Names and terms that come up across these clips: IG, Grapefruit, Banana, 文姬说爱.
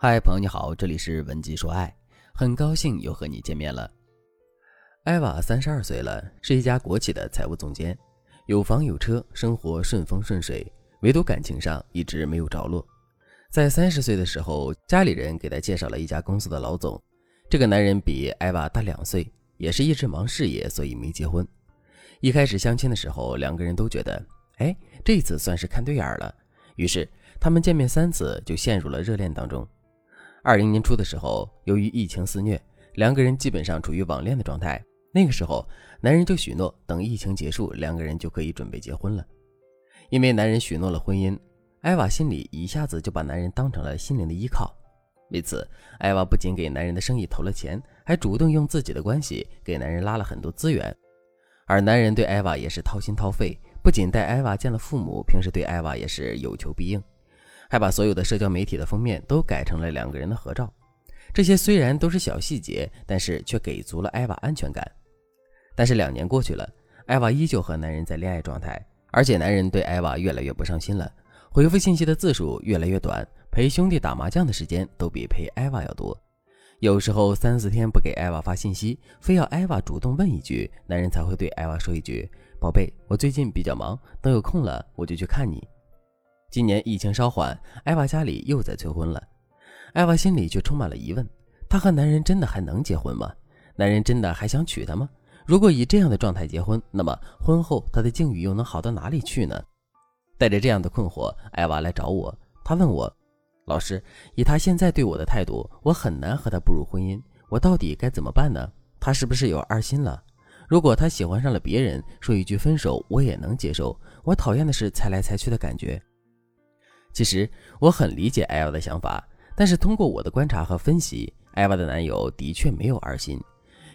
嗨，朋友你好，这里是文姬说爱，很高兴又和你见面了。艾娃32岁了，是一家国企的财务总监，有房有车，生活顺风顺水，唯独感情上一直没有着落。在30岁的时候，家里人给她介绍了一家公司的老总，这个男人比艾娃大2岁，也是一直忙事业，所以没结婚。一开始相亲的时候，两个人都觉得这次算是看对眼了，于是他们见面3次就陷入了热恋当中。20年初的时候，由于疫情肆虐，两个人基本上处于网恋的状态。那个时候，男人就许诺等疫情结束，两个人就可以准备结婚了。因为男人许诺了婚姻，艾娃心里一下子就把男人当成了心灵的依靠。为此，艾娃不仅给男人的生意投了钱，还主动用自己的关系给男人拉了很多资源。而男人对艾娃也是掏心掏肺，不仅带艾娃见了父母，平时对艾娃也是有求必应。还把所有的社交媒体的封面都改成了两个人的合照。这些虽然都是小细节，但是却给足了艾娃安全感。但是2年过去了，艾娃依旧和男人在恋爱状态，而且男人对艾娃越来越不上心了，回复信息的字数越来越短，陪兄弟打麻将的时间都比陪艾娃要多。有时候3-4天不给艾娃发信息，非要艾娃主动问一句，男人才会对艾娃说一句：宝贝，我最近比较忙，等有空了我就去看你。今年疫情稍缓，艾娃家里又在催婚了。艾娃心里却充满了疑问，她和男人真的还能结婚吗？男人真的还想娶她吗？如果以这样的状态结婚，那么婚后她的境遇又能好到哪里去呢？带着这样的困惑，艾娃来找我，她问我：老师，以她现在对我的态度，我很难和她步入婚姻，我到底该怎么办呢？她是不是有二心了？如果她喜欢上了别人，说一句分手我也能接受，我讨厌的是猜来猜去的感觉。其实我很理解艾娃的想法，但是通过我的观察和分析，艾娃的男友的确没有二心。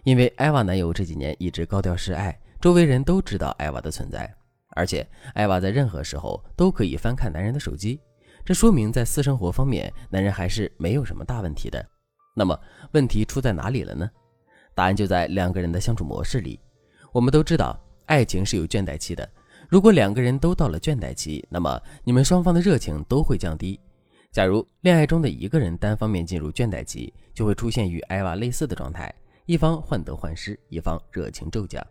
因为艾娃男友这几年一直高调示爱，周围人都知道艾娃的存在，而且艾娃在任何时候都可以翻看男人的手机，这说明在私生活方面男人还是没有什么大问题的。那么问题出在哪里了呢？答案就在两个人的相处模式里。我们都知道爱情是有倦怠期的，如果两个人都到了倦怠期，那么你们双方的热情都会降低。假如恋爱中的一个人单方面进入倦怠期，就会出现与艾娃类似的状态，一方患得患失，一方热情骤降。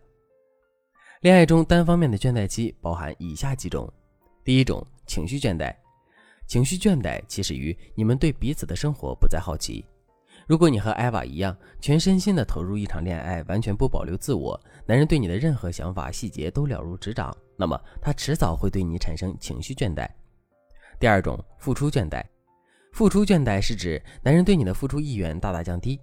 恋爱中单方面的倦怠期包含以下几种：第一种，情绪倦怠。情绪倦怠起始于你们对彼此的生活不再好奇。如果你和艾娃一样，全身心地投入一场恋爱，完全不保留自我，男人对你的任何想法细节都了如指掌，那么他迟早会对你产生情绪倦怠。第二种，付出倦怠。付出倦怠是指男人对你的付出意愿大大降低，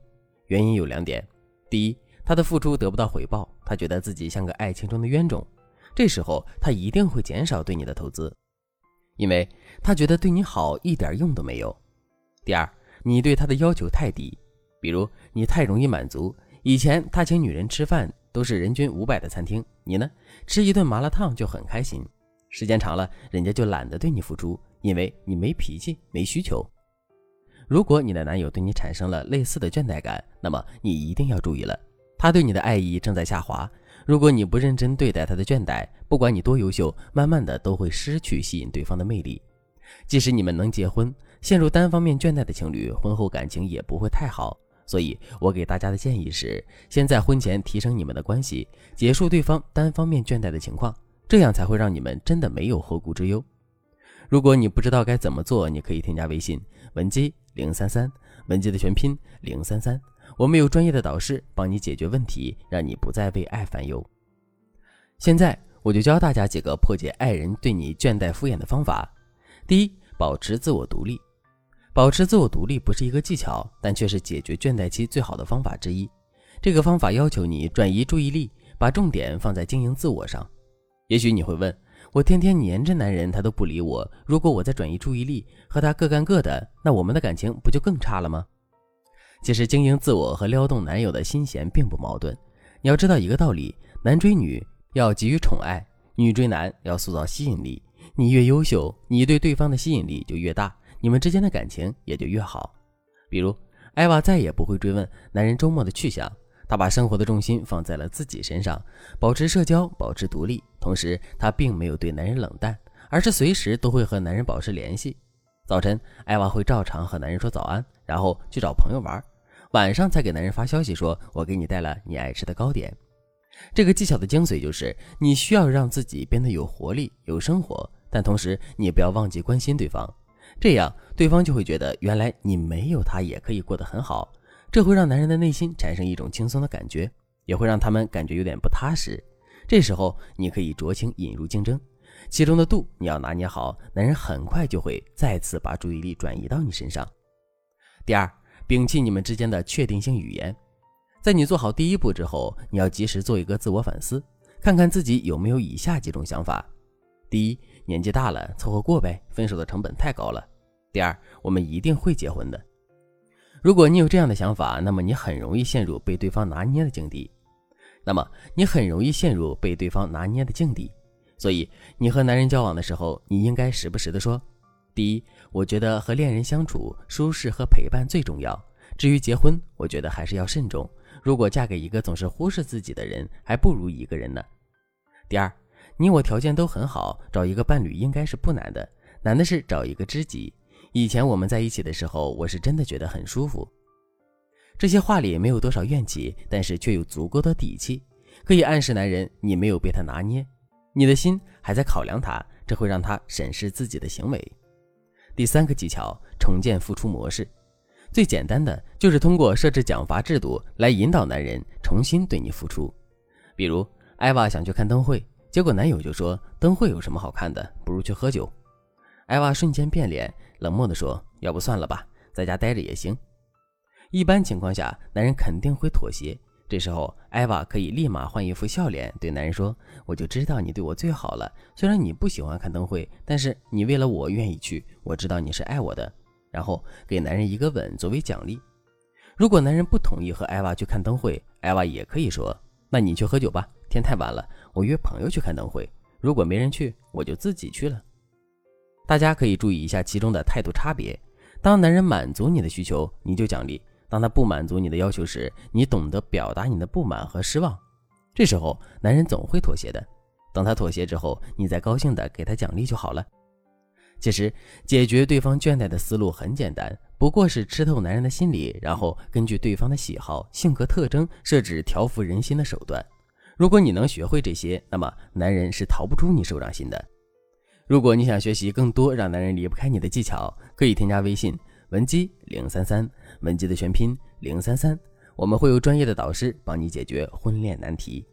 原因有2点。第一，他的付出得不到回报，他觉得自己像个爱情中的冤种，这时候他一定会减少对你的投资，因为他觉得对你好一点用都没有。第二，你对他的要求太低，比如你太容易满足，以前他请女人吃饭都是人均500的餐厅，你呢，吃一顿麻辣烫就很开心，时间长了人家就懒得对你付出，因为你没脾气没需求。如果你的男友对你产生了类似的倦怠感，那么你一定要注意了，他对你的爱意正在下滑，如果你不认真对待他的倦怠，不管你多优秀，慢慢的都会失去吸引对方的魅力。即使你们能结婚，陷入单方面倦怠的情侣，婚后感情也不会太好。所以我给大家的建议是，先在婚前提升你们的关系，结束对方单方面倦怠的情况，这样才会让你们真的没有后顾之忧。如果你不知道该怎么做，你可以添加微信文姬033，文姬的全拼033，我们有专业的导师帮你解决问题，让你不再为爱烦忧。现在我就教大家几个破解爱人对你倦怠敷衍的方法。第一，保持自我独立。保持自我独立不是一个技巧，但却是解决倦怠期最好的方法之一。这个方法要求你转移注意力，把重点放在经营自我上。也许你会问，我天天黏着男人他都不理我，如果我再转移注意力，和他各干各的，那我们的感情不就更差了吗？其实经营自我和撩动男友的心弦并不矛盾。你要知道一个道理，男追女要给予宠爱，女追男要塑造吸引力。你越优秀，你对对方的吸引力就越大，你们之间的感情也就越好。比如艾娃再也不会追问男人周末的去向，她把生活的重心放在了自己身上，保持社交，保持独立。同时她并没有对男人冷淡，而是随时都会和男人保持联系。早晨艾娃会照常和男人说早安，然后去找朋友玩，晚上再给男人发消息说我给你带了你爱吃的糕点。这个技巧的精髓就是你需要让自己变得有活力有生活，但同时你也不要忘记关心对方，这样对方就会觉得原来你没有他也可以过得很好，这会让男人的内心产生一种轻松的感觉，也会让他们感觉有点不踏实。这时候你可以酌情引入竞争，其中的度你要拿捏好，男人很快就会再次把注意力转移到你身上。第二，摒弃你们之间的确定性语言。在你做好第一步之后，你要及时做一个自我反思，看看自己有没有以下几种想法。第一，年纪大了，凑合过呗，分手的成本太高了。第二，我们一定会结婚的。如果你有这样的想法，那么你很容易陷入被对方拿捏的境地。所以你和男人交往的时候，你应该时不时地说，第一，我觉得和恋人相处，舒适和陪伴最重要，至于结婚，我觉得还是要慎重，如果嫁给一个总是忽视自己的人，还不如一个人呢。第二，你我条件都很好，找一个伴侣应该是不难的，难的是找一个知己，以前我们在一起的时候，我是真的觉得很舒服。这些话里没有多少怨气，但是却有足够的底气，可以暗示男人你没有被他拿捏，你的心还在考量他，这会让他审视自己的行为。第三个技巧，重建付出模式。最简单的就是通过设置奖罚制度来引导男人重新对你付出。比如艾娃想去看灯会，结果男友就说，灯会有什么好看的，不如去喝酒。艾娃瞬间变脸，冷漠地说，要不算了吧，在家待着也行。一般情况下，男人肯定会妥协，这时候艾娃可以立马换一副笑脸对男人说，我就知道你对我最好了，虽然你不喜欢看灯会，但是你为了我愿意去，我知道你是爱我的，然后给男人一个吻作为奖励。如果男人不同意和艾娃去看灯会，艾娃也可以说，那你去喝酒吧，天太晚了，我约朋友去看灯会，如果没人去，我就自己去了。大家可以注意一下其中的态度差别，当男人满足你的需求，你就奖励，当他不满足你的要求时，你懂得表达你的不满和失望，这时候男人总会妥协的，等他妥协之后，你再高兴的给他奖励就好了。其实解决对方倦怠的思路很简单，不过是吃透男人的心理，然后根据对方的喜好性格特征设置调服人心的手段。如果你能学会这些，那么男人是逃不出你手掌心的。如果你想学习更多让男人离不开你的技巧，可以添加微信文姬033，文姬的全拼033，我们会有专业的导师帮你解决婚恋难题。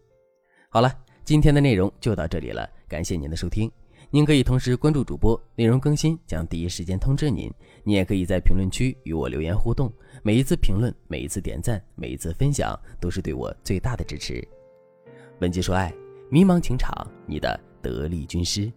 好了，今天的内容就到这里了，感谢您的收听。您可以同时关注主播，内容更新将第一时间通知您。您也可以在评论区与我留言互动，每一次评论，每一次点赞，每一次分享，都是对我最大的支持。文姬说爱，迷茫情场，你的得力军师。